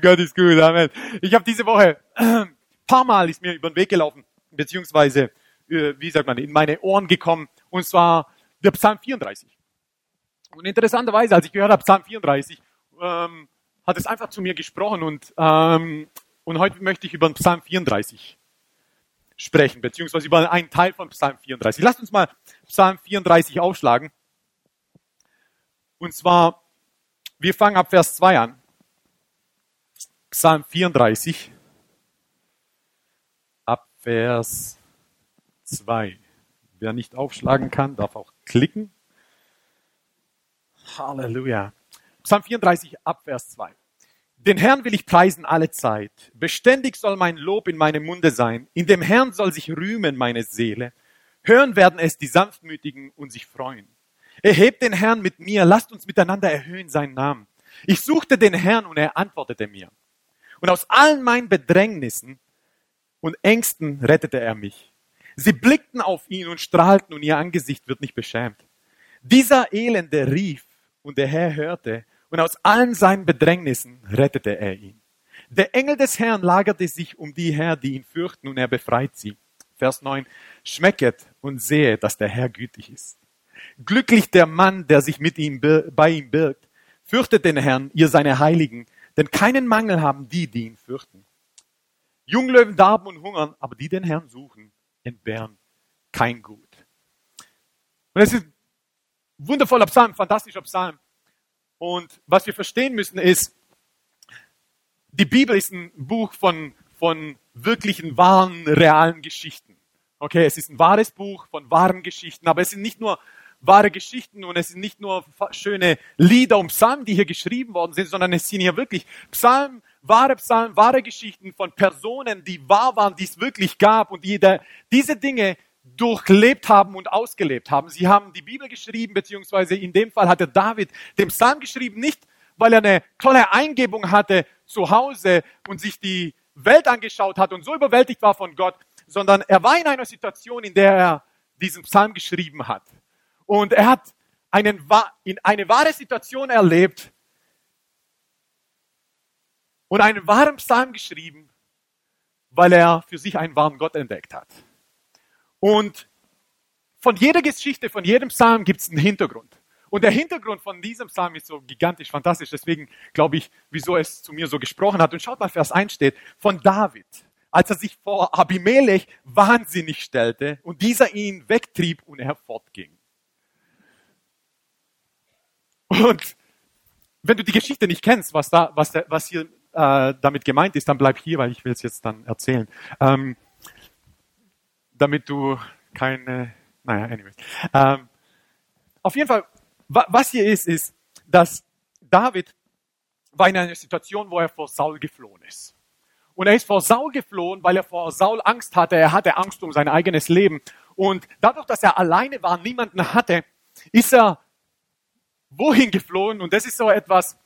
Gott ist gut, Amen. Ich habe diese Woche, paar Mal ist mir über den Weg gelaufen, beziehungsweise, in meine Ohren gekommen, und zwar der Psalm 34. Und interessanterweise, als ich gehört habe, Psalm 34, hat es einfach zu mir gesprochen, und heute möchte ich über den Psalm 34 sprechen, beziehungsweise über einen Teil von Psalm 34. Lasst uns mal Psalm 34 aufschlagen. Und zwar, wir fangen ab Vers 2 an. Psalm 34, ab Vers 2. Wer nicht aufschlagen kann, darf auch klicken. Halleluja. Psalm 34, ab Vers 2. Den Herrn will ich preisen alle Zeit. Beständig soll mein Lob in meinem Munde sein. In dem Herrn soll sich rühmen meine Seele. Hören werden es die Sanftmütigen und sich freuen. Erhebt den Herrn mit mir. Lasst uns miteinander erhöhen seinen Namen. Ich suchte den Herrn und er antwortete mir. Und aus allen meinen Bedrängnissen und Ängsten rettete er mich. Sie blickten auf ihn und strahlten, und ihr Angesicht wird nicht beschämt. Dieser Elende rief, und der Herr hörte, und aus allen seinen Bedrängnissen rettete er ihn. Der Engel des Herrn lagerte sich um die her, die ihn fürchten, und er befreit sie. Vers 9. Schmecket und sehe, dass der Herr gütig ist. Glücklich der Mann, der sich mit ihm bei ihm birgt. Fürchtet den Herrn, ihr seine Heiligen, denn keinen Mangel haben die, die ihn fürchten. Junglöwen darben und hungern, aber die den Herrn suchen, entbehren kein Gut. Und es ist ein wundervoller Psalm, fantastischer Psalm. Und was wir verstehen müssen ist, die Bibel ist ein Buch von wirklichen, wahren, realen Geschichten. Okay, es ist ein wahres Buch von wahren Geschichten, aber es sind nicht nur wahre Geschichten und es sind nicht nur schöne Lieder und Psalmen, die hier geschrieben worden sind, sondern es sind hier wirklich Psalmen, wahre Geschichten von Personen, die wahr waren, die es wirklich gab und die diese Dinge durchlebt haben und ausgelebt haben. Sie haben die Bibel geschrieben, beziehungsweise in dem Fall hatte David den Psalm geschrieben, nicht weil er eine tolle Eingebung hatte zu Hause und sich die Welt angeschaut hat und so überwältigt war von Gott, sondern er war in einer Situation, in der er diesen Psalm geschrieben hat. Und er hat eine wahre Situation erlebt und einen wahren Psalm geschrieben, weil er für sich einen wahren Gott entdeckt hat. Und von jeder Geschichte, von jedem Psalm gibt es einen Hintergrund. Und der Hintergrund von diesem Psalm ist so gigantisch, fantastisch. Deswegen glaube ich, wieso es zu mir so gesprochen hat. Und schaut mal, Vers 1 steht, von David, als er sich vor Abimelech wahnsinnig stellte und dieser ihn wegtrieb und er fortging. Und wenn du die Geschichte nicht kennst, was hier damit gemeint ist, dann bleib hier, weil ich will es jetzt dann erzählen. Damit du anyways. Auf jeden Fall, was hier ist, dass David war in einer Situation, wo er vor Saul geflohen ist. Und er ist vor Saul geflohen, weil er vor Saul Angst hatte. Er hatte Angst um sein eigenes Leben. Und dadurch, dass er alleine war, niemanden hatte, ist er wohin geflohen? Und das ist so etwas,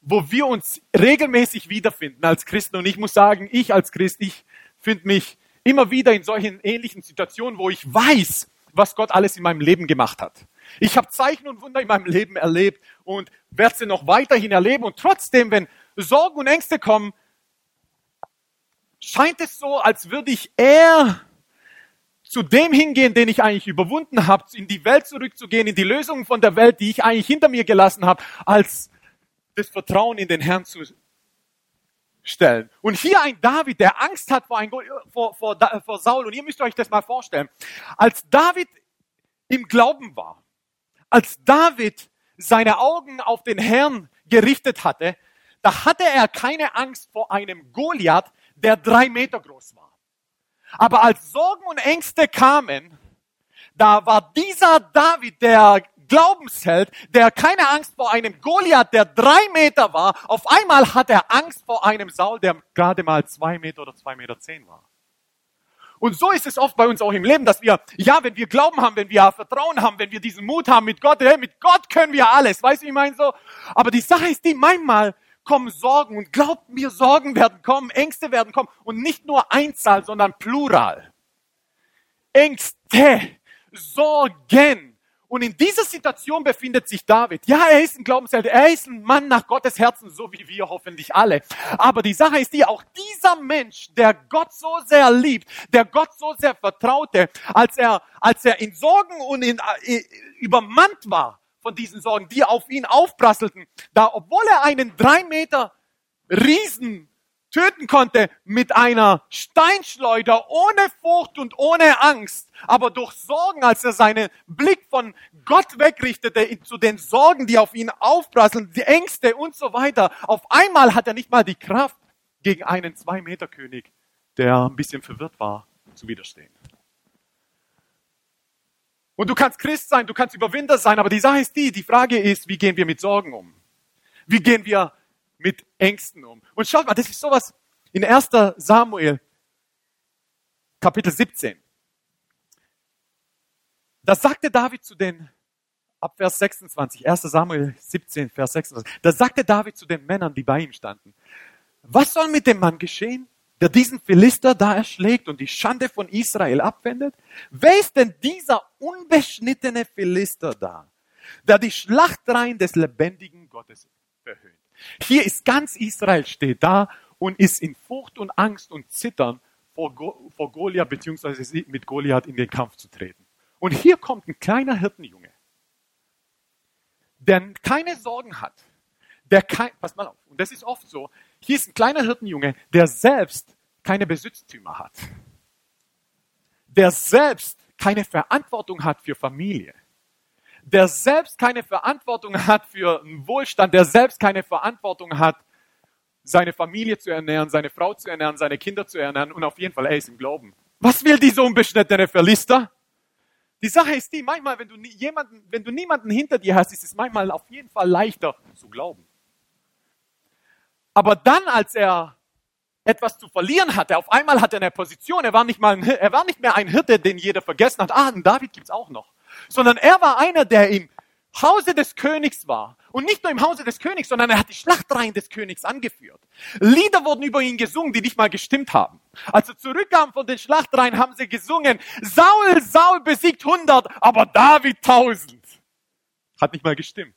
wo wir uns regelmäßig wiederfinden als Christen. Und ich muss sagen, ich als Christ, ich finde mich immer wieder in solchen ähnlichen Situationen, wo ich weiß, was Gott alles in meinem Leben gemacht hat. Ich habe Zeichen und Wunder in meinem Leben erlebt und werde sie noch weiterhin erleben. Und trotzdem, wenn Sorgen und Ängste kommen, scheint es so, als würde ich eher zu dem hingehen, den ich eigentlich überwunden habe, in die Welt zurückzugehen, in die Lösungen von der Welt, die ich eigentlich hinter mir gelassen habe, als das Vertrauen in den Herrn zu stellen. Und hier ein David, der Angst hat vor Saul. Und ihr müsst euch das mal vorstellen. Als David im Glauben war, als David seine Augen auf den Herrn gerichtet hatte, da hatte er keine Angst vor einem Goliath, der 3 Meter groß war. Aber als Sorgen und Ängste kamen, da war dieser David, der Glaubensheld, der keine Angst vor einem Goliath, der 3 Meter war, auf einmal hat er Angst vor einem Saul, der gerade mal 2 Meter oder 2,10 Meter war. Und so ist es oft bei uns auch im Leben, dass wir, wenn wir Glauben haben, wenn wir Vertrauen haben, wenn wir diesen Mut haben mit Gott können wir alles, weißt du, ich meine so. Aber die Sache ist die, manchmal kommen Sorgen und glaubt mir, Sorgen werden kommen, Ängste werden kommen und nicht nur Einzahl, sondern Plural. Ängste, Sorgen. Und in dieser Situation befindet sich David. Ja, er ist ein Glaubensheld, er ist ein Mann nach Gottes Herzen, so wie wir hoffentlich alle. Aber die Sache ist die, auch dieser Mensch, der Gott so sehr liebt, der Gott so sehr vertraute, als er in Sorgen und übermannt war von diesen Sorgen, die auf ihn aufprasselten, da, obwohl er einen 3 Meter Riesen töten konnte mit einer Steinschleuder, ohne Furcht und ohne Angst, aber durch Sorgen, als er seinen Blick von Gott wegrichtete zu den Sorgen, die auf ihn aufprasseln, die Ängste und so weiter. Auf einmal hat er nicht mal die Kraft, gegen einen 2-Meter-König, der ein bisschen verwirrt war, zu widerstehen. Und du kannst Christ sein, du kannst Überwinder sein, aber die Sache ist die Frage ist, wie gehen wir mit Sorgen um? Wie gehen wir mit Ängsten um? Und schaut mal, das ist sowas in 1. Samuel, Kapitel 17. Da sagte David zu den, ab Vers 26, 1. Samuel 17, Vers 26, da sagte David zu den Männern, die bei ihm standen, was soll mit dem Mann geschehen, der diesen Philister da erschlägt und die Schande von Israel abwendet? Wer ist denn dieser unbeschnittene Philister da, der die Schlachtreihen des lebendigen Gottes erhöht? Hier ist ganz Israel, steht da und ist in Furcht und Angst und Zittern vor Goliath bzw. mit Goliath in den Kampf zu treten. Und hier kommt ein kleiner Hirtenjunge, der keine Sorgen hat, pass mal auf, und das ist oft so, hier ist ein kleiner Hirtenjunge, der selbst keine Besitztümer hat, der selbst keine Verantwortung hat für Familie, der selbst keine Verantwortung hat für einen Wohlstand, der selbst keine Verantwortung hat, seine Familie zu ernähren, seine Frau zu ernähren, seine Kinder zu ernähren und auf jeden Fall, er ist im Glauben. Was will dieser unbeschnittene Philister? Die Sache ist die, manchmal, wenn du niemanden hinter dir hast, ist es manchmal auf jeden Fall leichter zu glauben. Aber dann, als er etwas zu verlieren hatte, auf einmal hatte er eine Position, er war nicht mehr ein Hirte, den jeder vergessen hat, einen David gibt's auch noch. Sondern er war einer, der im Hause des Königs war. Und nicht nur im Hause des Königs, sondern er hat die Schlachtreihen des Königs angeführt. Lieder wurden über ihn gesungen, die nicht mal gestimmt haben. Als er zurückkam von den Schlachtreihen, haben sie gesungen, Saul, Saul besiegt 100, aber David 1000. Hat nicht mal gestimmt.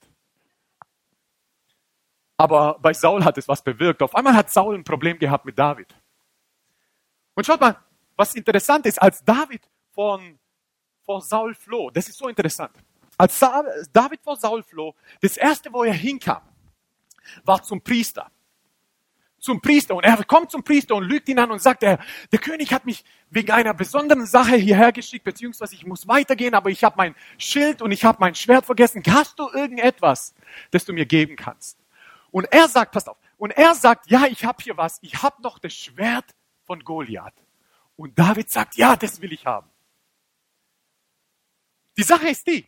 Aber bei Saul hat es was bewirkt. Auf einmal hat Saul ein Problem gehabt mit David. Und schaut mal, was interessant ist, als David vor Saul floh. Das ist so interessant. Als David vor Saul floh, das erste, wo er hinkam, war zum Priester. Zum Priester. Und er kommt zum Priester und lügt ihn an und sagt, der König hat mich wegen einer besonderen Sache hierher geschickt, beziehungsweise ich muss weitergehen, aber ich habe mein Schild und ich habe mein Schwert vergessen. Hast du irgendetwas, das du mir geben kannst? Und er sagt, passt auf, und er sagt, ja, ich habe hier was. Ich habe noch das Schwert von Goliath. Und David sagt, ja, das will ich haben. Die Sache ist die,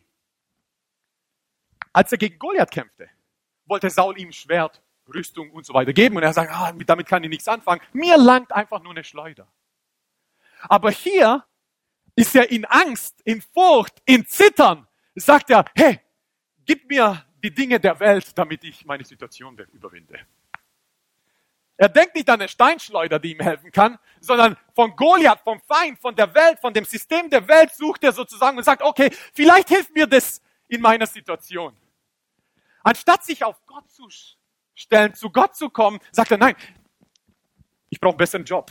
als er gegen Goliath kämpfte, wollte Saul ihm Schwert, Rüstung und so weiter geben. Und er sagt, damit kann ich nichts anfangen. Mir langt einfach nur eine Schleuder. Aber hier ist er in Angst, in Furcht, in Zittern. Sagt er, hey, gib mir die Dinge der Welt, damit ich meine Situation überwinde. Er denkt nicht an eine Steinschleuder, die ihm helfen kann, sondern von Goliath, vom Feind, von der Welt, von dem System der Welt sucht er sozusagen und sagt, okay, vielleicht hilft mir das in meiner Situation. Anstatt sich auf Gott zu stellen, zu Gott zu kommen, sagt er, nein, ich brauche einen besseren Job.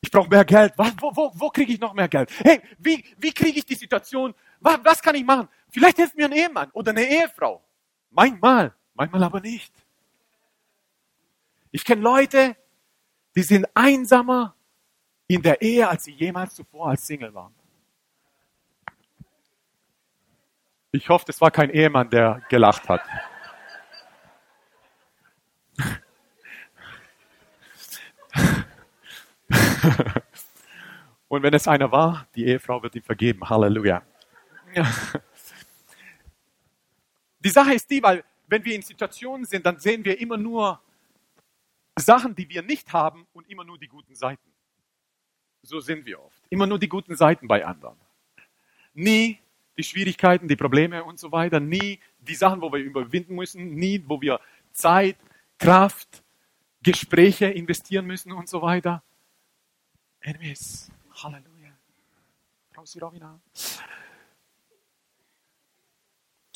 Ich brauche mehr Geld. Wo kriege ich noch mehr Geld? Hey, wie kriege ich die Situation? Was kann ich machen? Vielleicht hilft mir ein Ehemann oder eine Ehefrau. Manchmal aber nicht. Ich kenne Leute, die sind einsamer in der Ehe, als sie jemals zuvor als Single waren. Ich hoffe, das war kein Ehemann, der gelacht hat. Und wenn es einer war, die Ehefrau wird ihm vergeben. Halleluja. Die Sache ist die, weil wenn wir in Situationen sind, dann sehen wir immer nur Sachen, die wir nicht haben und immer nur die guten Seiten. So sind wir oft. Immer nur die guten Seiten bei anderen. Nie die Schwierigkeiten, die Probleme und so weiter. Nie die Sachen, wo wir überwinden müssen. Nie, wo wir Zeit, Kraft, Gespräche investieren müssen und so weiter. Enemies. Halleluja.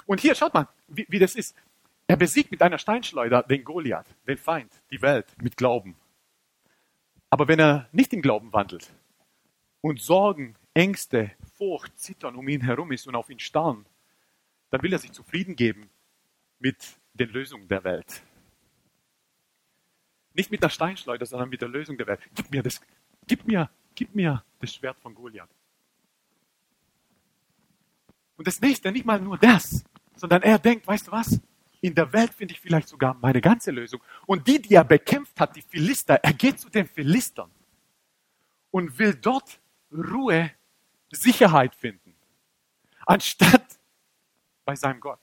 Und hier, schaut mal, wie das ist. Er besiegt mit einer Steinschleuder den Goliath, den Feind, die Welt, mit Glauben. Aber wenn er nicht im Glauben wandelt und Sorgen, Ängste, Furcht, Zittern um ihn herum ist und auf ihn starren, dann will er sich zufrieden geben mit den Lösungen der Welt. Nicht mit der Steinschleuder, sondern mit der Lösung der Welt. Gib mir das Schwert von Goliath. Und das Nächste, nicht mal nur das, sondern er denkt, weißt du was? In der Welt finde ich vielleicht sogar meine ganze Lösung. Und die er bekämpft hat, die Philister, er geht zu den Philistern und will dort Ruhe, Sicherheit finden, anstatt bei seinem Gott.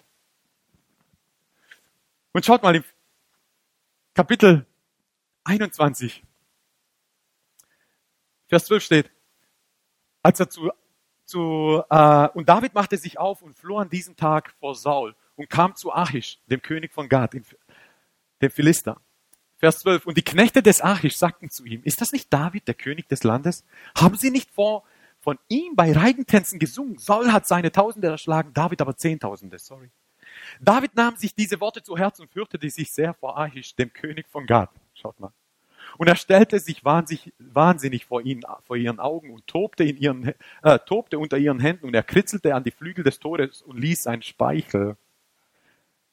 Und schaut mal, im Kapitel 21, Vers 12 steht, als er und David machte sich auf und floh an diesem Tag vor Saul und kam zu Achisch, dem König von Gad, dem Philister. Vers 12. Und die Knechte des Achisch sagten zu ihm, ist das nicht David, der König des Landes? Haben sie nicht von ihm bei Reigentänzen gesungen? Saul hat seine Tausende erschlagen, David aber Zehntausende, David nahm sich diese Worte zu Herzen und fürchtete sich sehr vor Achisch, dem König von Gad. Schaut mal. Und er stellte sich wahnsinnig vor ihren Augen und tobte unter ihren Händen und er kritzelte an die Flügel des Tores und ließ seinen Speichel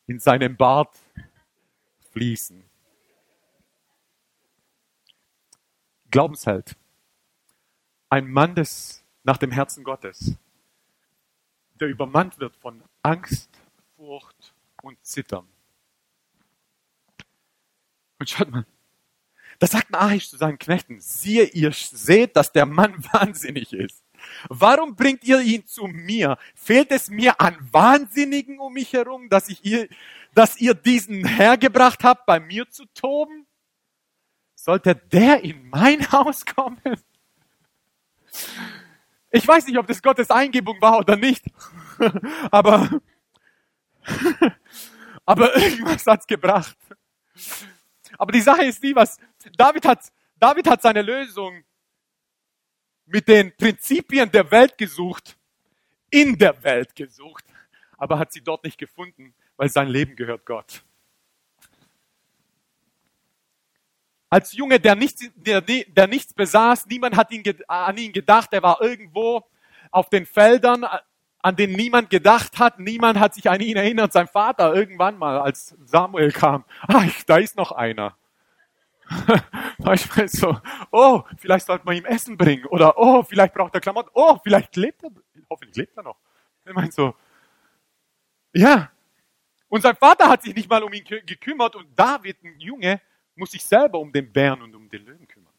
in seinem Bart fließen. Glaubensheld. Ein Mann nach dem Herzen Gottes, der übermannt wird von Angst, Furcht und Zittern. Und schaut mal, da sagt Achisch zu seinen Knechten, siehe, ihr seht, dass der Mann wahnsinnig ist. Warum bringt ihr ihn zu mir? Fehlt es mir an Wahnsinnigen um mich herum, dass ihr diesen hergebracht habt, bei mir zu toben? Sollte der in mein Haus kommen? Ich weiß nicht, ob das Gottes Eingebung war oder nicht, aber irgendwas hat's gebracht. Aber die Sache ist die, was David hat seine Lösung mit den Prinzipien der Welt gesucht, in der Welt gesucht, aber hat sie dort nicht gefunden, weil sein Leben gehört Gott. Als Junge, der nichts besaß, niemand hat an ihn gedacht, er war irgendwo auf den Feldern, an denen niemand gedacht hat, niemand hat sich an ihn erinnert, sein Vater irgendwann mal, als Samuel kam, da ist noch einer. Manchmal so, oh, vielleicht sollte man ihm Essen bringen, oder oh, vielleicht braucht er Klamotten, oh, vielleicht lebt er, hoffentlich lebt er noch. Ich meine so, ja. Und sein Vater hat sich nicht mal um ihn gekümmert und David, ein Junge, muss sich selber um den Bären und um den Löwen kümmern.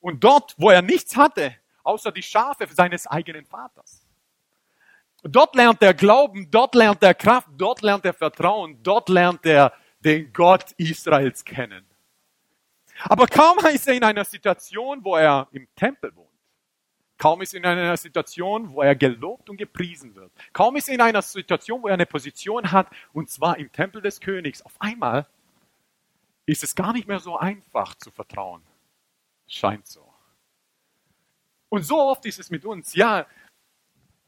Und dort, wo er nichts hatte, außer die Schafe seines eigenen Vaters. Dort lernt er Glauben, dort lernt er Kraft, dort lernt er Vertrauen, dort lernt er den Gott Israels kennen. Aber kaum ist er in einer Situation, wo er im Tempel wohnt. Kaum ist er in einer Situation, wo er gelobt und gepriesen wird. Kaum ist er in einer Situation, wo er eine Position hat, und zwar im Tempel des Königs. Auf einmal ist es gar nicht mehr so einfach zu vertrauen. Scheint so. Und so oft ist es mit uns. Ja,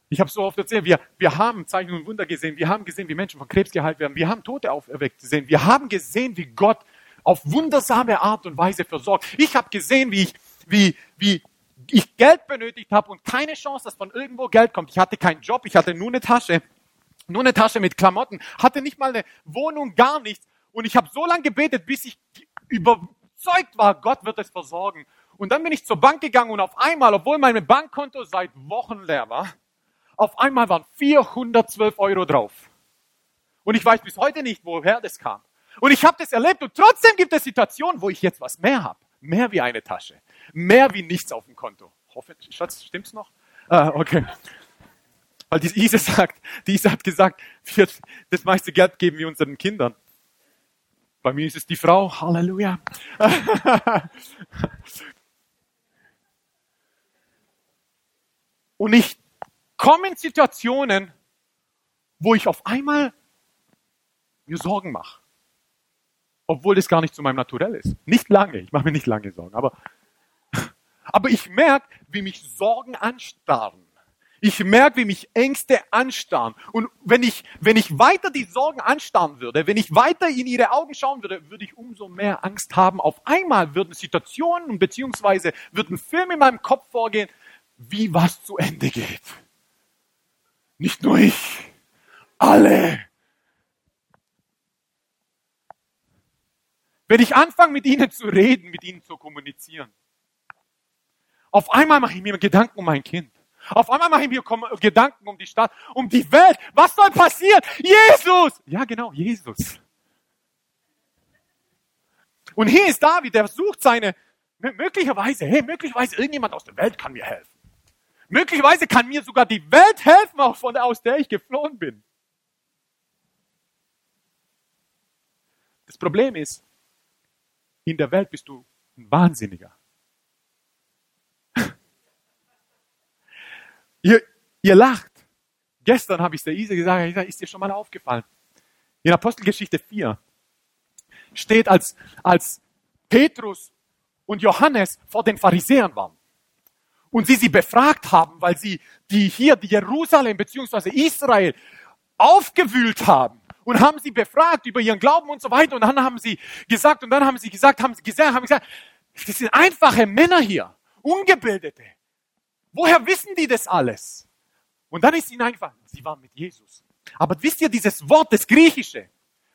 ich habe so oft erzählt, wir haben Zeichen und Wunder gesehen. Wir haben gesehen, wie Menschen von Krebs geheilt werden. Wir haben Tote auferweckt gesehen. Wir haben gesehen, wie Gott auf wundersame Art und Weise versorgt. Ich habe gesehen, wie ich Geld benötigt habe und keine Chance, dass von irgendwo Geld kommt. Ich hatte keinen Job, ich hatte nur eine Tasche mit Klamotten, hatte nicht mal eine Wohnung, gar nichts. Und ich habe so lange gebetet, bis ich überzeugt war, Gott wird es versorgen. Und dann bin ich zur Bank gegangen und auf einmal, obwohl mein Bankkonto seit Wochen leer war, auf einmal waren 412 € drauf. Und ich weiß bis heute nicht, woher das kam. Und ich habe das erlebt und trotzdem gibt es Situationen, wo ich jetzt was mehr habe. Mehr wie eine Tasche. Mehr wie nichts auf dem Konto. Hoffentlich, Schatz, stimmt's noch? Okay. Weil die Ise hat gesagt, das meiste Geld geben wir unseren Kindern. Bei mir ist es die Frau, Halleluja. Und ich komme in Situationen, wo ich auf einmal mir Sorgen mache. Obwohl das gar nicht zu meinem Naturell ist. Nicht lange, ich mache mir nicht lange Sorgen. Aber ich merke, wie mich Sorgen anstarren. Ich merke, wie mich Ängste anstarren. Und wenn ich weiter die Sorgen anstarren würde, wenn ich weiter in ihre Augen schauen würde, würde ich umso mehr Angst haben. Auf einmal würden Situationen und beziehungsweise wird ein Film in meinem Kopf vorgehen, wie was zu Ende geht. Nicht nur ich, alle. Wenn ich anfange, mit ihnen zu reden, mit ihnen zu kommunizieren, auf einmal mache ich mir Gedanken um mein Kind. Auf einmal mache ich mir Gedanken um die Stadt, um die Welt. Was soll passieren? Jesus! Ja, genau, Jesus. Und hier ist David, der sucht möglicherweise irgendjemand aus der Welt kann mir helfen. Möglicherweise kann mir sogar die Welt helfen, auch aus der ich geflohen bin. Das Problem ist, in der Welt bist du ein Wahnsinniger. Ihr lacht. Gestern habe ich es der Isa gesagt, ist dir schon mal aufgefallen? In Apostelgeschichte 4 steht, als Petrus und Johannes vor den Pharisäern waren und sie befragt haben, weil sie die Jerusalem bzw. Israel aufgewühlt haben und haben sie befragt über ihren Glauben und so weiter und dann haben sie gesagt, das sind einfache Männer hier, Ungebildete. Woher wissen die das alles? Und dann ist ihnen eingefallen, sie waren mit Jesus. Aber wisst ihr dieses Wort, das Griechische?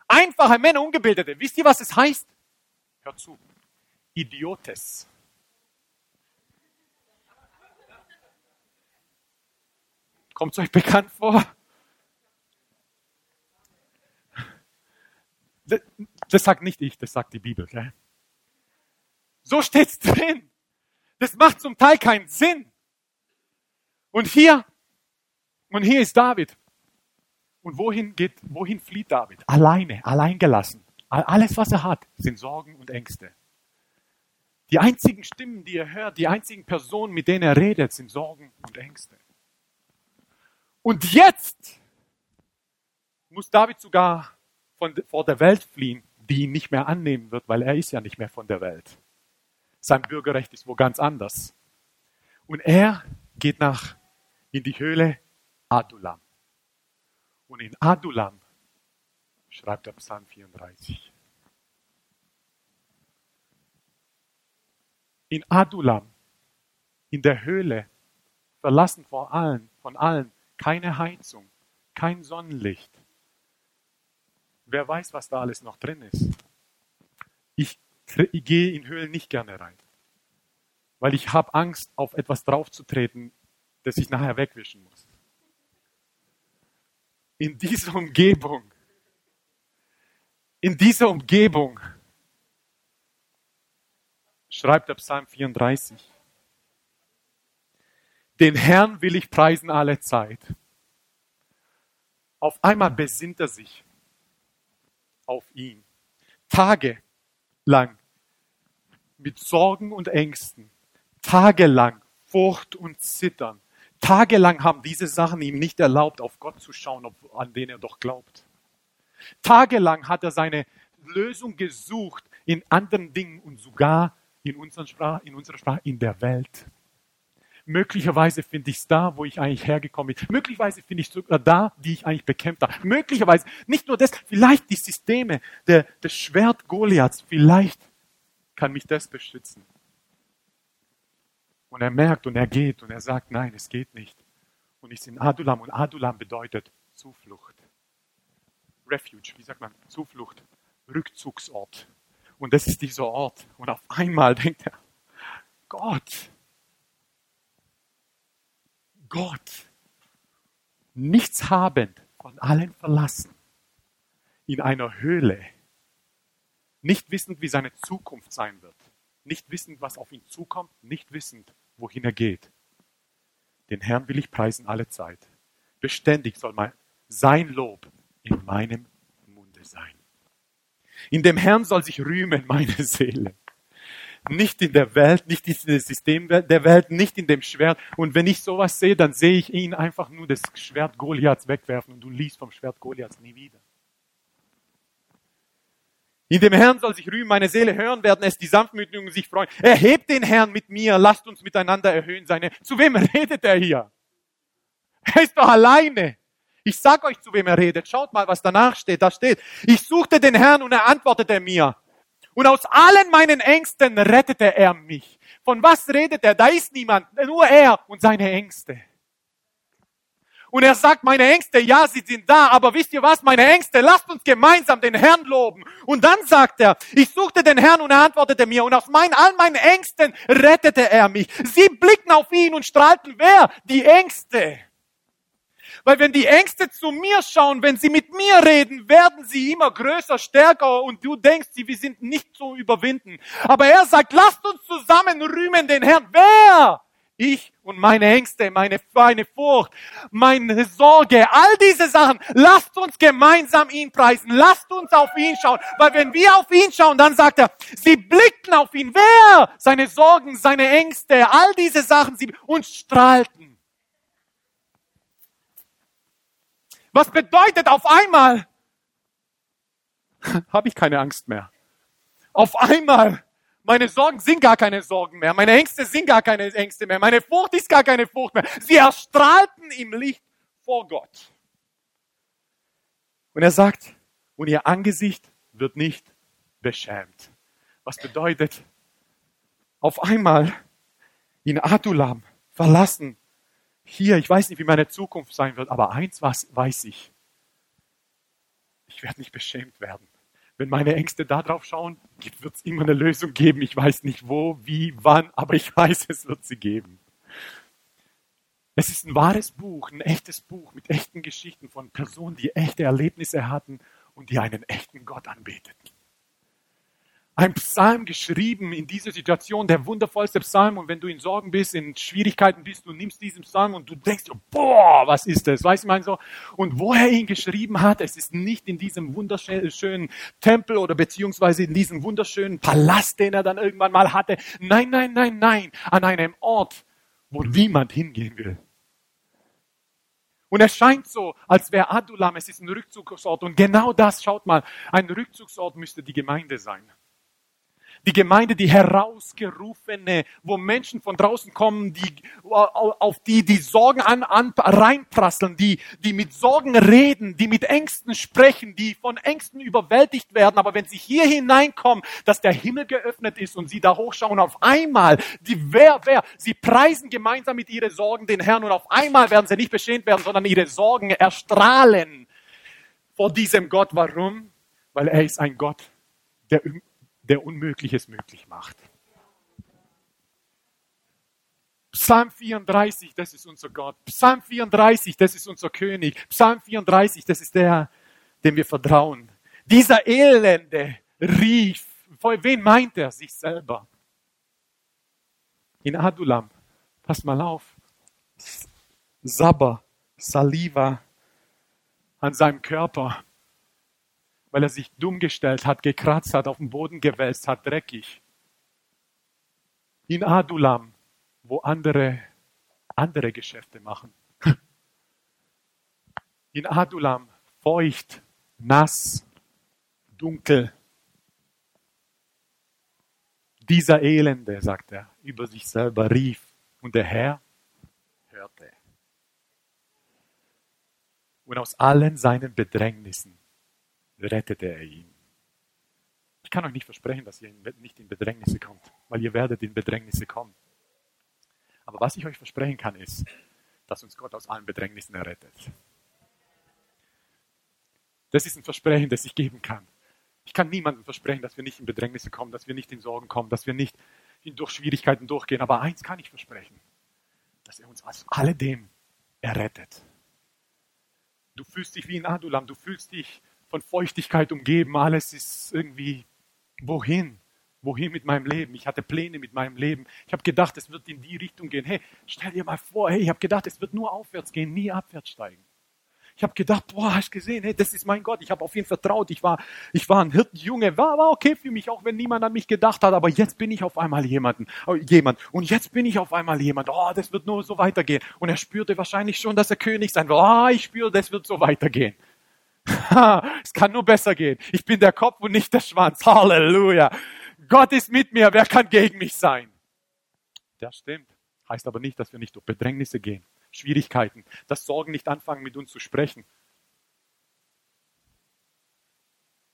Einfache Männer, Ungebildete. Wisst ihr, was es heißt? Hört zu. Idiotes. Kommt es euch bekannt vor? Das sagt nicht ich, das sagt die Bibel. Gell? So steht es drin. Das macht zum Teil keinen Sinn. Und hier ist David. Und wohin flieht David? Alleine, alleingelassen. Alles, was er hat, sind Sorgen und Ängste. Die einzigen Stimmen, die er hört, die einzigen Personen, mit denen er redet, sind Sorgen und Ängste. Und jetzt muss David sogar vor der Welt fliehen, die ihn nicht mehr annehmen wird, weil er ist ja nicht mehr von der Welt. Sein Bürgerrecht ist wo ganz anders. Und er geht in die Höhle Adullam. Und in Adullam schreibt er Psalm 34. In Adullam, in der Höhle, verlassen von allen, keine Heizung, kein Sonnenlicht. Wer weiß, was da alles noch drin ist. Ich gehe in Höhlen nicht gerne rein, weil ich habe Angst, auf etwas draufzutreten, das ich nachher wegwischen muss. In dieser Umgebung schreibt der Psalm 34. Den Herrn will ich preisen alle Zeit. Auf einmal besinnt er sich auf ihn. Tagelang mit Sorgen und Ängsten. Tagelang Furcht und Zittern. Tagelang haben diese Sachen ihm nicht erlaubt, auf Gott zu schauen, an den er doch glaubt. Tagelang hat er seine Lösung gesucht in anderen Dingen und sogar in unserer Sprache, in der Welt. Möglicherweise finde ich es da, wo ich eigentlich hergekommen bin. Möglicherweise finde ich es sogar da, die ich eigentlich bekämpft habe. Möglicherweise, nicht nur das, vielleicht die Systeme, das Schwert Goliaths, vielleicht kann mich das beschützen. Und er merkt und er geht und er sagt, nein, es geht nicht. Und ist in Adullam und Adullam bedeutet Zuflucht. Refuge, wie sagt man? Zuflucht, Rückzugsort. Und das ist dieser Ort. Und auf einmal denkt er, Gott, nichts habend, von allen verlassen, in einer Höhle, nicht wissend, wie seine Zukunft sein wird, nicht wissend, was auf ihn zukommt, nicht wissend, wohin er geht. Den Herrn will ich preisen alle Zeit. Beständig soll sein Lob in meinem Munde sein. In dem Herrn soll sich rühmen meine Seele. Nicht in der Welt, nicht in dem System der Welt, nicht in dem Schwert. Und wenn ich sowas sehe, dann sehe ich ihn einfach nur das Schwert Goliaths wegwerfen und du liest vom Schwert Goliaths nie wieder. In dem Herrn soll sich rühmen, meine Seele hören werden es, die Sanftmütigen sich freuen. Erhebt den Herrn mit mir, lasst uns miteinander erhöhen seine... Zu wem redet er hier? Er ist doch alleine. Ich sag euch, zu wem er redet. Schaut mal, was danach steht. Da steht, ich suchte den Herrn und er antwortete mir. Und aus allen meinen Ängsten rettete er mich. Von was redet er? Da ist niemand, nur er und seine Ängste. Und er sagt, meine Ängste, ja, sie sind da, aber wisst ihr was, meine Ängste, lasst uns gemeinsam den Herrn loben. Und dann sagt er, ich suchte den Herrn und er antwortete mir und aus all meinen Ängsten rettete er mich. Sie blicken auf ihn und strahlten, wer? Die Ängste. Weil wenn die Ängste zu mir schauen, wenn sie mit mir reden, werden sie immer größer, stärker und du denkst, wir sind nicht zu überwinden. Aber er sagt, lasst uns zusammen rühmen den Herrn. Wer? Ich und meine Ängste, meine Furcht, meine Sorge, all diese Sachen. Lasst uns gemeinsam ihn preisen. Lasst uns auf ihn schauen. Weil wenn wir auf ihn schauen, dann sagt er, sie blickten auf ihn. Wer? Seine Sorgen, seine Ängste, all diese Sachen, sie uns strahlten. Was bedeutet auf einmal? Habe ich keine Angst mehr. Auf einmal, meine Sorgen sind gar keine Sorgen mehr. Meine Ängste sind gar keine Ängste mehr. Meine Furcht ist gar keine Furcht mehr. Sie erstrahlten im Licht vor Gott. Und er sagt, und ihr Angesicht wird nicht beschämt. Was bedeutet? Auf einmal in Adullam verlassen. Hier, ich weiß nicht, wie meine Zukunft sein wird, aber eins weiß ich. Ich werde nicht beschämt werden. Wenn meine Ängste da drauf schauen, wird es immer eine Lösung geben. Ich weiß nicht wo, wie, wann, aber ich weiß, es wird sie geben. Es ist ein wahres Buch, ein echtes Buch mit echten Geschichten von Personen, die echte Erlebnisse hatten und die einen echten Gott anbeteten. Ein Psalm geschrieben in dieser Situation, der wundervollste Psalm. Und wenn du in Sorgen bist, in Schwierigkeiten bist, du nimmst diesen Psalm und du denkst, boah, was ist das? Weißt du, ich meine so. Und wo er ihn geschrieben hat, es ist nicht in diesem wunderschönen Tempel oder beziehungsweise in diesem wunderschönen Palast, den er dann irgendwann mal hatte. Nein, nein, nein, nein. An einem Ort, wo niemand hingehen will. Und es scheint so, als wäre Adullam, es ist ein Rückzugsort. Und genau das, schaut mal, ein Rückzugsort müsste die Gemeinde sein. Die Gemeinde, die herausgerufene, wo Menschen von draußen kommen, die Sorgen reinprasseln, die mit Sorgen reden, die mit Ängsten sprechen, die von Ängsten überwältigt werden. Aber wenn sie hier hineinkommen, dass der Himmel geöffnet ist und sie da hochschauen, auf einmal, sie preisen gemeinsam mit ihren Sorgen den Herrn und auf einmal werden sie nicht beschämt werden, sondern ihre Sorgen erstrahlen vor diesem Gott. Warum? Weil er ist ein Gott, der Unmögliches möglich macht. Psalm 34, das ist unser Gott. Psalm 34, das ist unser König. Psalm 34, das ist der, dem wir vertrauen. Dieser Elende rief. Vor wen meint er? Sich selber. In Adullam, pass mal auf. Sabber, Saliva an seinem Körper. Weil er sich dumm gestellt hat, gekratzt hat, auf den Boden gewälzt hat, dreckig. In Adullam, wo andere Geschäfte machen. In Adullam, feucht, nass, dunkel. Dieser Elende, sagt er, über sich selber rief und der Herr hörte. Und aus allen seinen Bedrängnissen rettete er ihn. Ich kann euch nicht versprechen, dass ihr nicht in Bedrängnisse kommt, weil ihr werdet in Bedrängnisse kommen. Aber was ich euch versprechen kann, ist, dass uns Gott aus allen Bedrängnissen errettet. Das ist ein Versprechen, das ich geben kann. Ich kann niemandem versprechen, dass wir nicht in Bedrängnisse kommen, dass wir nicht in Sorgen kommen, dass wir nicht durch Schwierigkeiten durchgehen. Aber eins kann ich versprechen, dass er uns aus alledem errettet. Du fühlst dich wie in Adullam, du fühlst dich von Feuchtigkeit umgeben, alles ist irgendwie, wohin? Wohin mit meinem Leben? Ich hatte Pläne mit meinem Leben. Ich habe gedacht, es wird in die Richtung gehen. Hey, stell dir mal vor, ich habe gedacht, es wird nur aufwärts gehen, nie abwärts steigen. Ich habe gedacht, hast gesehen, hey, das ist mein Gott, ich habe auf ihn vertraut, ich war ein Hirtenjunge, war okay für mich, auch wenn niemand an mich gedacht hat, aber jetzt bin ich auf einmal jemand, das wird nur so weitergehen. Und er spürte wahrscheinlich schon, dass er König sein wird. Ich spüre, das wird so weitergehen. Es kann nur besser gehen. Ich bin der Kopf und nicht der Schwanz. Halleluja. Gott ist mit mir. Wer kann gegen mich sein? Das stimmt. Heißt aber nicht, dass wir nicht durch Bedrängnisse gehen. Schwierigkeiten, dass Sorgen nicht anfangen, mit uns zu sprechen.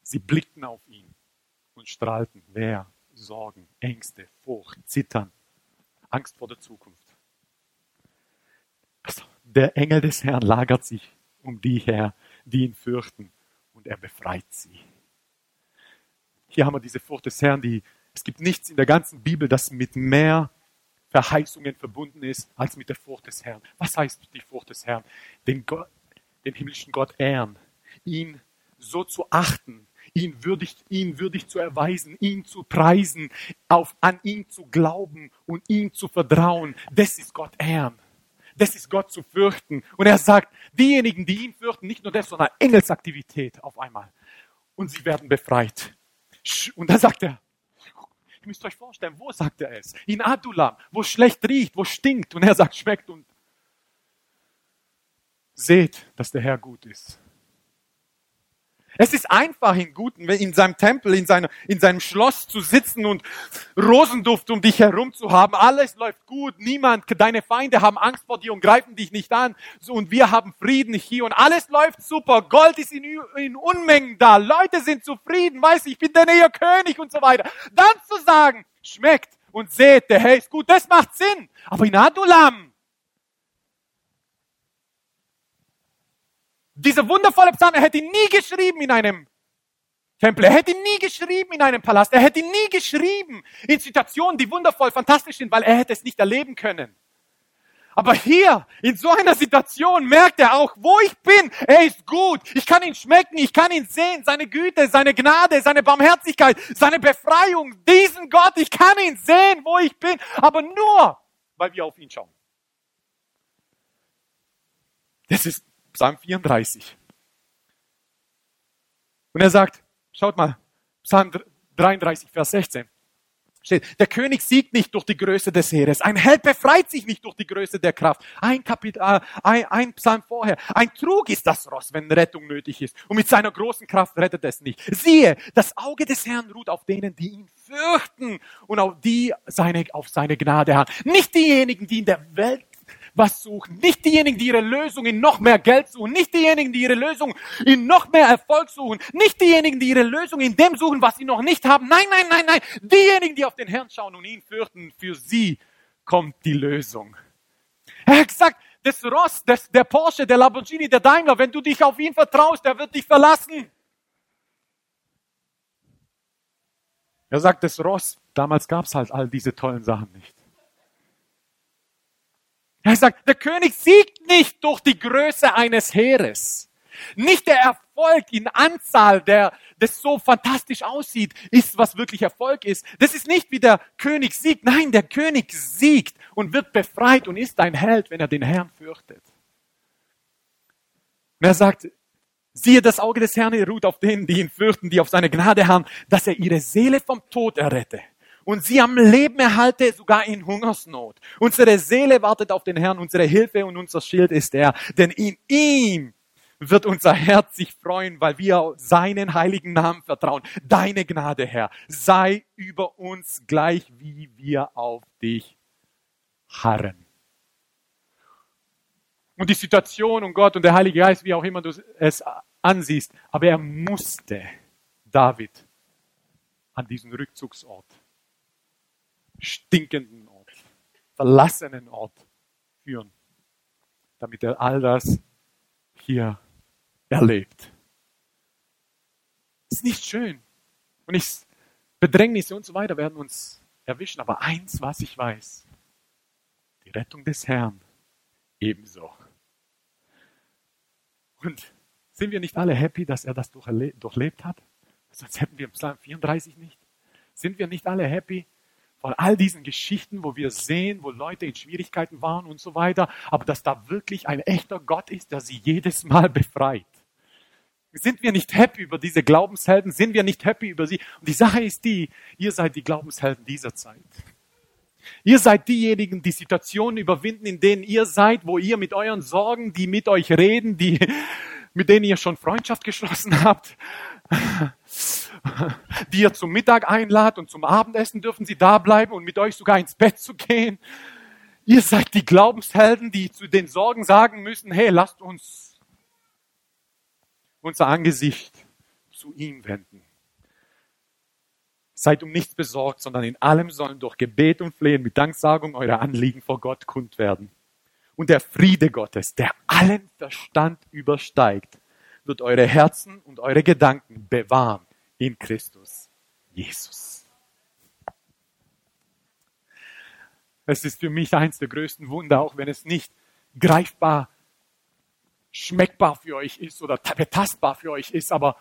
Sie blickten auf ihn und strahlten. Wer? Sorgen, Ängste, Furcht, Zittern, Angst vor der Zukunft. Der Engel des Herrn lagert sich um die her, die ihn fürchten, und er befreit sie. Hier haben wir diese Furcht des Herrn, es gibt nichts in der ganzen Bibel, das mit mehr Verheißungen verbunden ist, als mit der Furcht des Herrn. Was heißt die Furcht des Herrn? Den himmlischen Gott ehren, ihn so zu achten, ihn würdig zu erweisen, ihn zu preisen, an ihn zu glauben und ihm zu vertrauen. Das ist Gott ehren. Das ist Gott zu fürchten. Und er sagt, diejenigen, die ihn fürchten, nicht nur das, sondern Engelsaktivität auf einmal. Und sie werden befreit. Und da sagt er, ihr müsst euch vorstellen, wo sagt er es? In Adullam, wo es schlecht riecht, wo es stinkt. Und er sagt, schmeckt und seht, dass der Herr gut ist. Es ist einfach im Guten, in seinem Tempel, in seinem Schloss zu sitzen und Rosenduft um dich herum zu haben. Alles läuft gut, deine Feinde haben Angst vor dir und greifen dich nicht an. So, und wir haben Frieden hier und alles läuft super. Gold ist in Unmengen da, Leute sind zufrieden, ich bin der neue König und so weiter. Dann zu sagen, schmeckt und seht, der Herr ist gut, das macht Sinn. Aber in Adullam, dieser wundervolle Psalm, er hätte ihn nie geschrieben in einem Tempel, er hätte ihn nie geschrieben in einem Palast, er hätte ihn nie geschrieben in Situationen, die wundervoll, fantastisch sind, weil er hätte es nicht erleben können. Aber hier, in so einer Situation, merkt er auch, wo ich bin, er ist gut, ich kann ihn schmecken, ich kann ihn sehen, seine Güte, seine Gnade, seine Barmherzigkeit, seine Befreiung, diesen Gott, ich kann ihn sehen, wo ich bin, aber nur, weil wir auf ihn schauen. Das ist Psalm 34. Und er sagt, schaut mal, Psalm 33, Vers 16. Steht, der König siegt nicht durch die Größe des Heeres. Ein Held befreit sich nicht durch die Größe der Kraft. Ein Psalm vorher. Ein Trug ist das Ross, wenn Rettung nötig ist. Und mit seiner großen Kraft rettet es nicht. Siehe, das Auge des Herrn ruht auf denen, die ihn fürchten und auf seine Gnade haben. Nicht diejenigen, die in der Welt was suchen. Nicht diejenigen, die ihre Lösung in noch mehr Geld suchen. Nicht diejenigen, die ihre Lösung in noch mehr Erfolg suchen. Nicht diejenigen, die ihre Lösung in dem suchen, was sie noch nicht haben. Nein. Diejenigen, die auf den Herrn schauen und ihn fürchten, für sie kommt die Lösung. Er hat gesagt, das Ross, der Porsche, der Lamborghini, der Daimler, wenn du dich auf ihn vertraust, der wird dich verlassen. Er sagt, das Ross, damals gab es halt all diese tollen Sachen nicht. Er sagt, der König siegt nicht durch die Größe eines Heeres. Nicht der Erfolg in Anzahl, das so fantastisch aussieht, ist, was wirklich Erfolg ist. Das ist nicht, wie der König siegt. Nein, der König siegt und wird befreit und ist ein Held, wenn er den Herrn fürchtet. Und er sagt, siehe, das Auge des Herrn ruht auf denen, die ihn fürchten, die auf seine Gnade haben, dass er ihre Seele vom Tod errette. Und sie am Leben erhalte, sogar in Hungersnot. Unsere Seele wartet auf den Herrn, unsere Hilfe und unser Schild ist er. Denn in ihm wird unser Herz sich freuen, weil wir seinen heiligen Namen vertrauen. Deine Gnade, Herr, sei über uns gleich, wie wir auf dich harren. Und die Situation und Gott und der Heilige Geist, wie auch immer du es ansiehst, aber er musste, David, an diesen Rückzugsort, stinkenden Ort, verlassenen Ort führen, damit er all das hier erlebt. Ist nicht schön. Und Bedrängnisse und so weiter werden uns erwischen. Aber eins, was ich weiß, die Rettung des Herrn ebenso. Und sind wir nicht alle happy, dass er das durchlebt hat? Sonst hätten wir Psalm 34 nicht. Sind wir nicht alle happy, von all diesen Geschichten, wo wir sehen, wo Leute in Schwierigkeiten waren und so weiter, aber dass da wirklich ein echter Gott ist, der sie jedes Mal befreit. Sind wir nicht happy über diese Glaubenshelden? Sind wir nicht happy über sie? Und die Sache ist die, ihr seid die Glaubenshelden dieser Zeit. Ihr seid diejenigen, die Situationen überwinden, in denen ihr seid, wo ihr mit euren Sorgen, die mit euch reden, mit denen ihr schon Freundschaft geschlossen habt, die ihr zum Mittag einladet und zum Abendessen dürfen sie da bleiben und mit euch sogar ins Bett zu gehen. Ihr seid die Glaubenshelden, die zu den Sorgen sagen müssen, hey, lasst uns unser Angesicht zu ihm wenden. Seid um nichts besorgt, sondern in allem sollen durch Gebet und Flehen mit Danksagung eure Anliegen vor Gott kund werden. Und der Friede Gottes, der allen Verstand übersteigt, wird eure Herzen und eure Gedanken bewahren in Christus Jesus. Es ist für mich eins der größten Wunder, auch wenn es nicht greifbar, schmeckbar für euch ist oder betastbar für euch ist, aber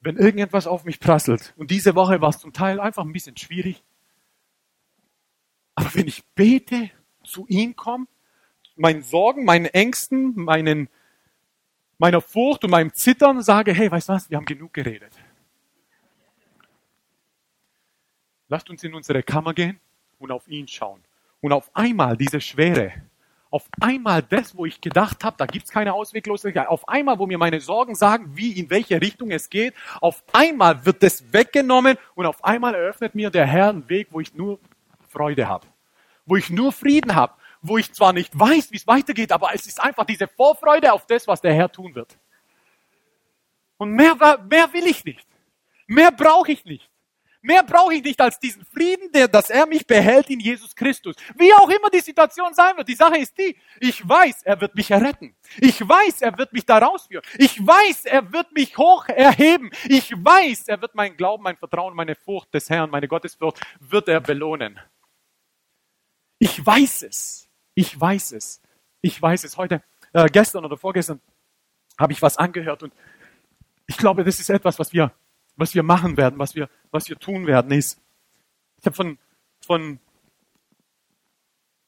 wenn irgendetwas auf mich prasselt, und diese Woche war es zum Teil einfach ein bisschen schwierig, aber wenn ich bete, zu ihm komme, meinen Sorgen, meinen Ängsten, meiner Furcht und meinem Zittern sage, hey, weißt du was, wir haben genug geredet. Lasst uns in unsere Kammer gehen und auf ihn schauen. Und auf einmal diese Schwere, auf einmal das, wo ich gedacht habe, da gibt's keine Ausweglosigkeit, auf einmal, wo mir meine Sorgen sagen, wie, in welche Richtung es geht, auf einmal wird das weggenommen und auf einmal eröffnet mir der Herr einen Weg, wo ich nur Freude habe, wo ich nur Frieden habe, wo ich zwar nicht weiß, wie es weitergeht, aber es ist einfach diese Vorfreude auf das, was der Herr tun wird. Und mehr will ich nicht. Mehr brauche ich nicht. Mehr brauche ich nicht als diesen Frieden, dass er mich behält in Jesus Christus. Wie auch immer die Situation sein wird, die Sache ist die, ich weiß, er wird mich erretten. Ich weiß, er wird mich da rausführen. Ich weiß, er wird mich hoch erheben. Ich weiß, er wird meinen Glauben, mein Vertrauen, meine Furcht des Herrn, meine Gottesfurcht, wird er belohnen. Ich weiß es. Ich weiß es. Ich weiß es. Heute, gestern oder vorgestern habe ich was angehört und ich glaube, das ist etwas, was wir machen werden, was wir tun werden, ist, ich habe von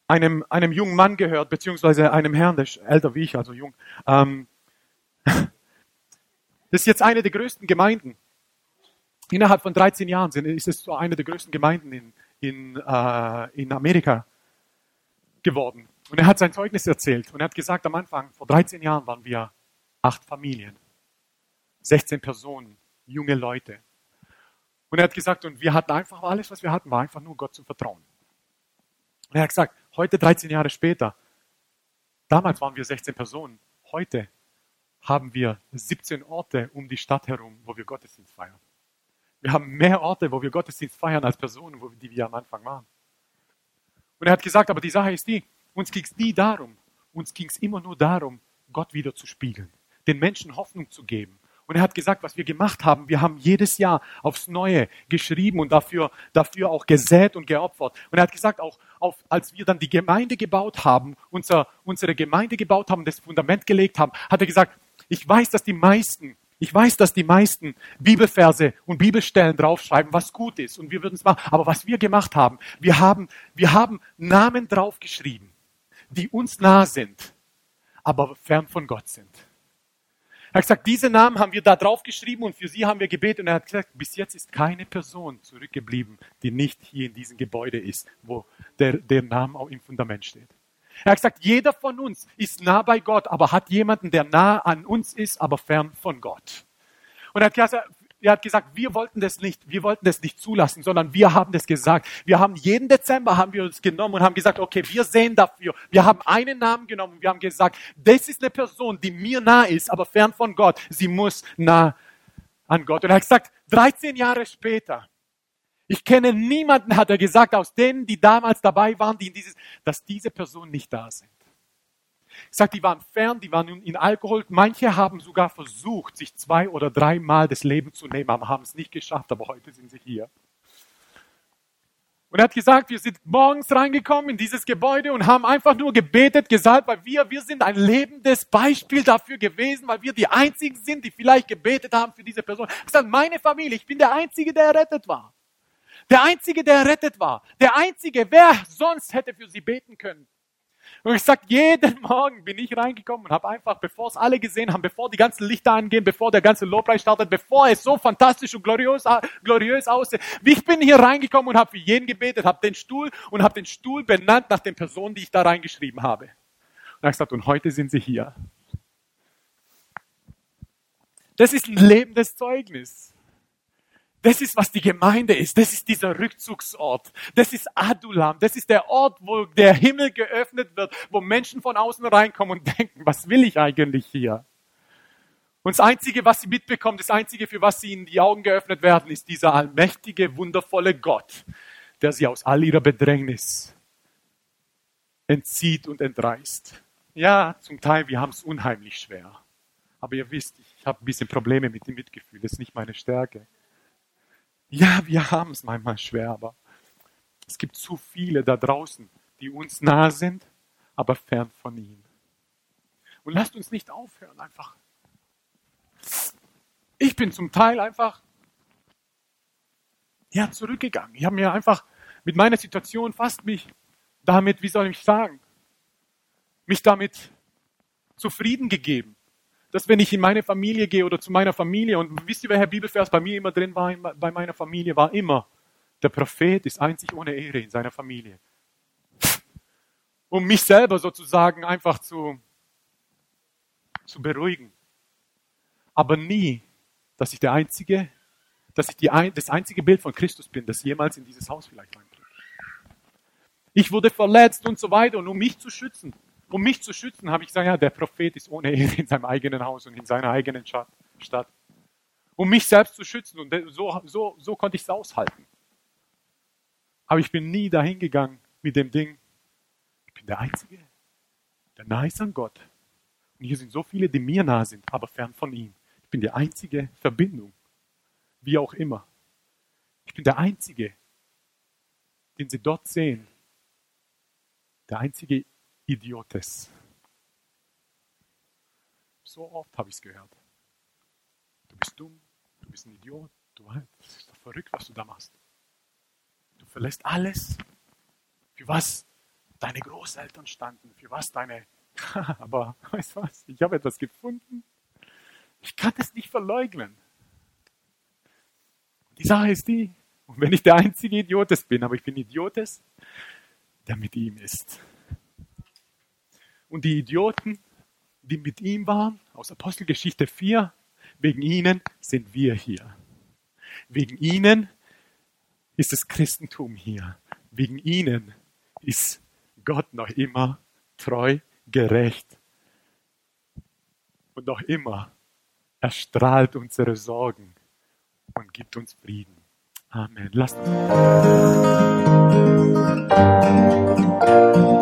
einem jungen Mann gehört, beziehungsweise einem Herrn, der ist älter wie ich, also jung. Das ist jetzt eine der größten Gemeinden. Innerhalb von 13 Jahren ist es so eine der größten Gemeinden in Amerika geworden. Und er hat sein Zeugnis erzählt und er hat gesagt, am Anfang, vor 13 Jahren waren wir 8 Familien, 16 Personen, junge Leute. Und er hat gesagt, und wir hatten einfach alles, was wir hatten, war einfach nur Gott zu vertrauen. Und er hat gesagt, heute 13 Jahre später, damals waren wir 16 Personen, heute haben wir 17 Orte um die Stadt herum, wo wir Gottesdienst feiern. Wir haben mehr Orte, wo wir Gottesdienst feiern, als Personen, die wir am Anfang waren. Und er hat gesagt, aber die Sache ist die, uns ging es nie darum, uns ging es immer nur darum, Gott wieder zu spiegeln, den Menschen Hoffnung zu geben. Und er hat gesagt, was wir gemacht haben, wir haben jedes Jahr aufs Neue geschrieben und dafür auch gesät und geopfert. Und er hat gesagt, auch als wir dann die Gemeinde gebaut haben, unsere Gemeinde gebaut haben, das Fundament gelegt haben, hat er gesagt, ich weiß, dass die meisten Bibelverse und Bibelstellen draufschreiben, was gut ist. Und wir würden es machen. Aber was wir gemacht haben, wir haben Namen draufgeschrieben, die uns nah sind, aber fern von Gott sind. Er hat gesagt, diese Namen haben wir da draufgeschrieben und für sie haben wir gebetet. Und er hat gesagt, bis jetzt ist keine Person zurückgeblieben, die nicht hier in diesem Gebäude ist, wo der Name auch im Fundament steht. Er hat gesagt, jeder von uns ist nah bei Gott, aber hat jemanden, der nah an uns ist, aber fern von Gott. Und er hat gesagt, wir wollten das nicht zulassen, sondern wir haben das gesagt. Wir haben jeden Dezember haben wir uns genommen und haben gesagt, okay, wir sehen dafür. Wir haben einen Namen genommen und wir haben gesagt, das ist eine Person, die mir nah ist, aber fern von Gott. Sie muss nah an Gott. Und er hat gesagt, 13 Jahre später, ich kenne niemanden, hat er gesagt, aus denen, die damals dabei waren, dass diese Personen nicht da sind. Ich sage, die waren fern, die waren in Alkohol. Manche haben sogar versucht, sich 2 oder 3 Mal das Leben zu nehmen, aber haben es nicht geschafft, aber heute sind sie hier. Und er hat gesagt, wir sind morgens reingekommen in dieses Gebäude und haben einfach nur gebetet, gesagt, weil wir sind ein lebendes Beispiel dafür gewesen, weil wir die Einzigen sind, die vielleicht gebetet haben für diese Person. Ich sage, meine Familie, ich bin der Einzige, der errettet war. Der Einzige, der errettet war. Der Einzige, wer sonst hätte für sie beten können. Und ich sage, jeden Morgen bin ich reingekommen und habe einfach, bevor es alle gesehen haben, bevor die ganzen Lichter angehen, bevor der ganze Lobpreis startet, bevor es so fantastisch und gloriös aussieht, ich bin hier reingekommen und habe für jeden gebetet, habe den Stuhl benannt nach den Personen, die ich da reingeschrieben habe. Und er hat gesagt, und heute sind sie hier. Das ist ein lebendes Zeugnis. Das ist, was die Gemeinde ist. Das ist dieser Rückzugsort. Das ist Adullam. Das ist der Ort, wo der Himmel geöffnet wird, wo Menschen von außen reinkommen und denken, was will ich eigentlich hier? Und das Einzige, was sie mitbekommen, das Einzige, für was ihnen die Augen geöffnet werden, ist dieser allmächtige, wundervolle Gott, der sie aus all ihrer Bedrängnis entzieht und entreißt. Ja, zum Teil, wir haben es unheimlich schwer. Aber ihr wisst, ich habe ein bisschen Probleme mit dem Mitgefühl. Das ist nicht meine Stärke. Ja, wir haben es manchmal schwer, aber es gibt zu viele da draußen, die uns nah sind, aber fern von ihm. Und lasst uns nicht aufhören, einfach. Ich bin zum Teil einfach zurückgegangen. Ich habe mir einfach mit meiner Situation fast mich damit zufrieden gegeben, dass wenn ich in meine Familie gehe oder zu meiner Familie, und wisst ihr, welcher Bibelvers bei mir immer drin war, bei meiner Familie war immer, der Prophet ist einzig ohne Ehre in seiner Familie. Um mich selber sozusagen einfach zu beruhigen. Aber nie, dass ich das einzige Bild von Christus bin, das jemals in dieses Haus vielleicht eintritt. Ich wurde verletzt und so weiter. Und um mich zu schützen, habe ich gesagt, ja, der Prophet ist ohne Ehre in seinem eigenen Haus und in seiner eigenen Stadt. Um mich selbst zu schützen. Und so konnte ich es aushalten. Aber ich bin nie dahin gegangen mit dem Ding, ich bin der Einzige, der nah ist an Gott. Und hier sind so viele, die mir nah sind, aber fern von ihm. Ich bin die einzige Verbindung, wie auch immer. Ich bin der Einzige, den sie dort sehen. Der einzige Idiotes. So oft habe ich es gehört. Du bist dumm, du bist ein Idiot, das ist doch verrückt, was du da machst. Du verlässt alles, für was deine Großeltern standen, für was deine... Aber, weißt du was, ich habe etwas gefunden. Ich kann es nicht verleugnen. Die Sache ist die, und wenn ich der einzige Idiotes bin, aber ich bin Idiotes, der mit ihm ist. Und die Idioten, die mit ihm waren, aus Apostelgeschichte 4, wegen ihnen sind wir hier. Wegen ihnen ist das Christentum hier. Wegen ihnen ist Gott noch immer treu, gerecht. Und noch immer erstrahlt unsere Sorgen und gibt uns Frieden. Amen. Lasst uns.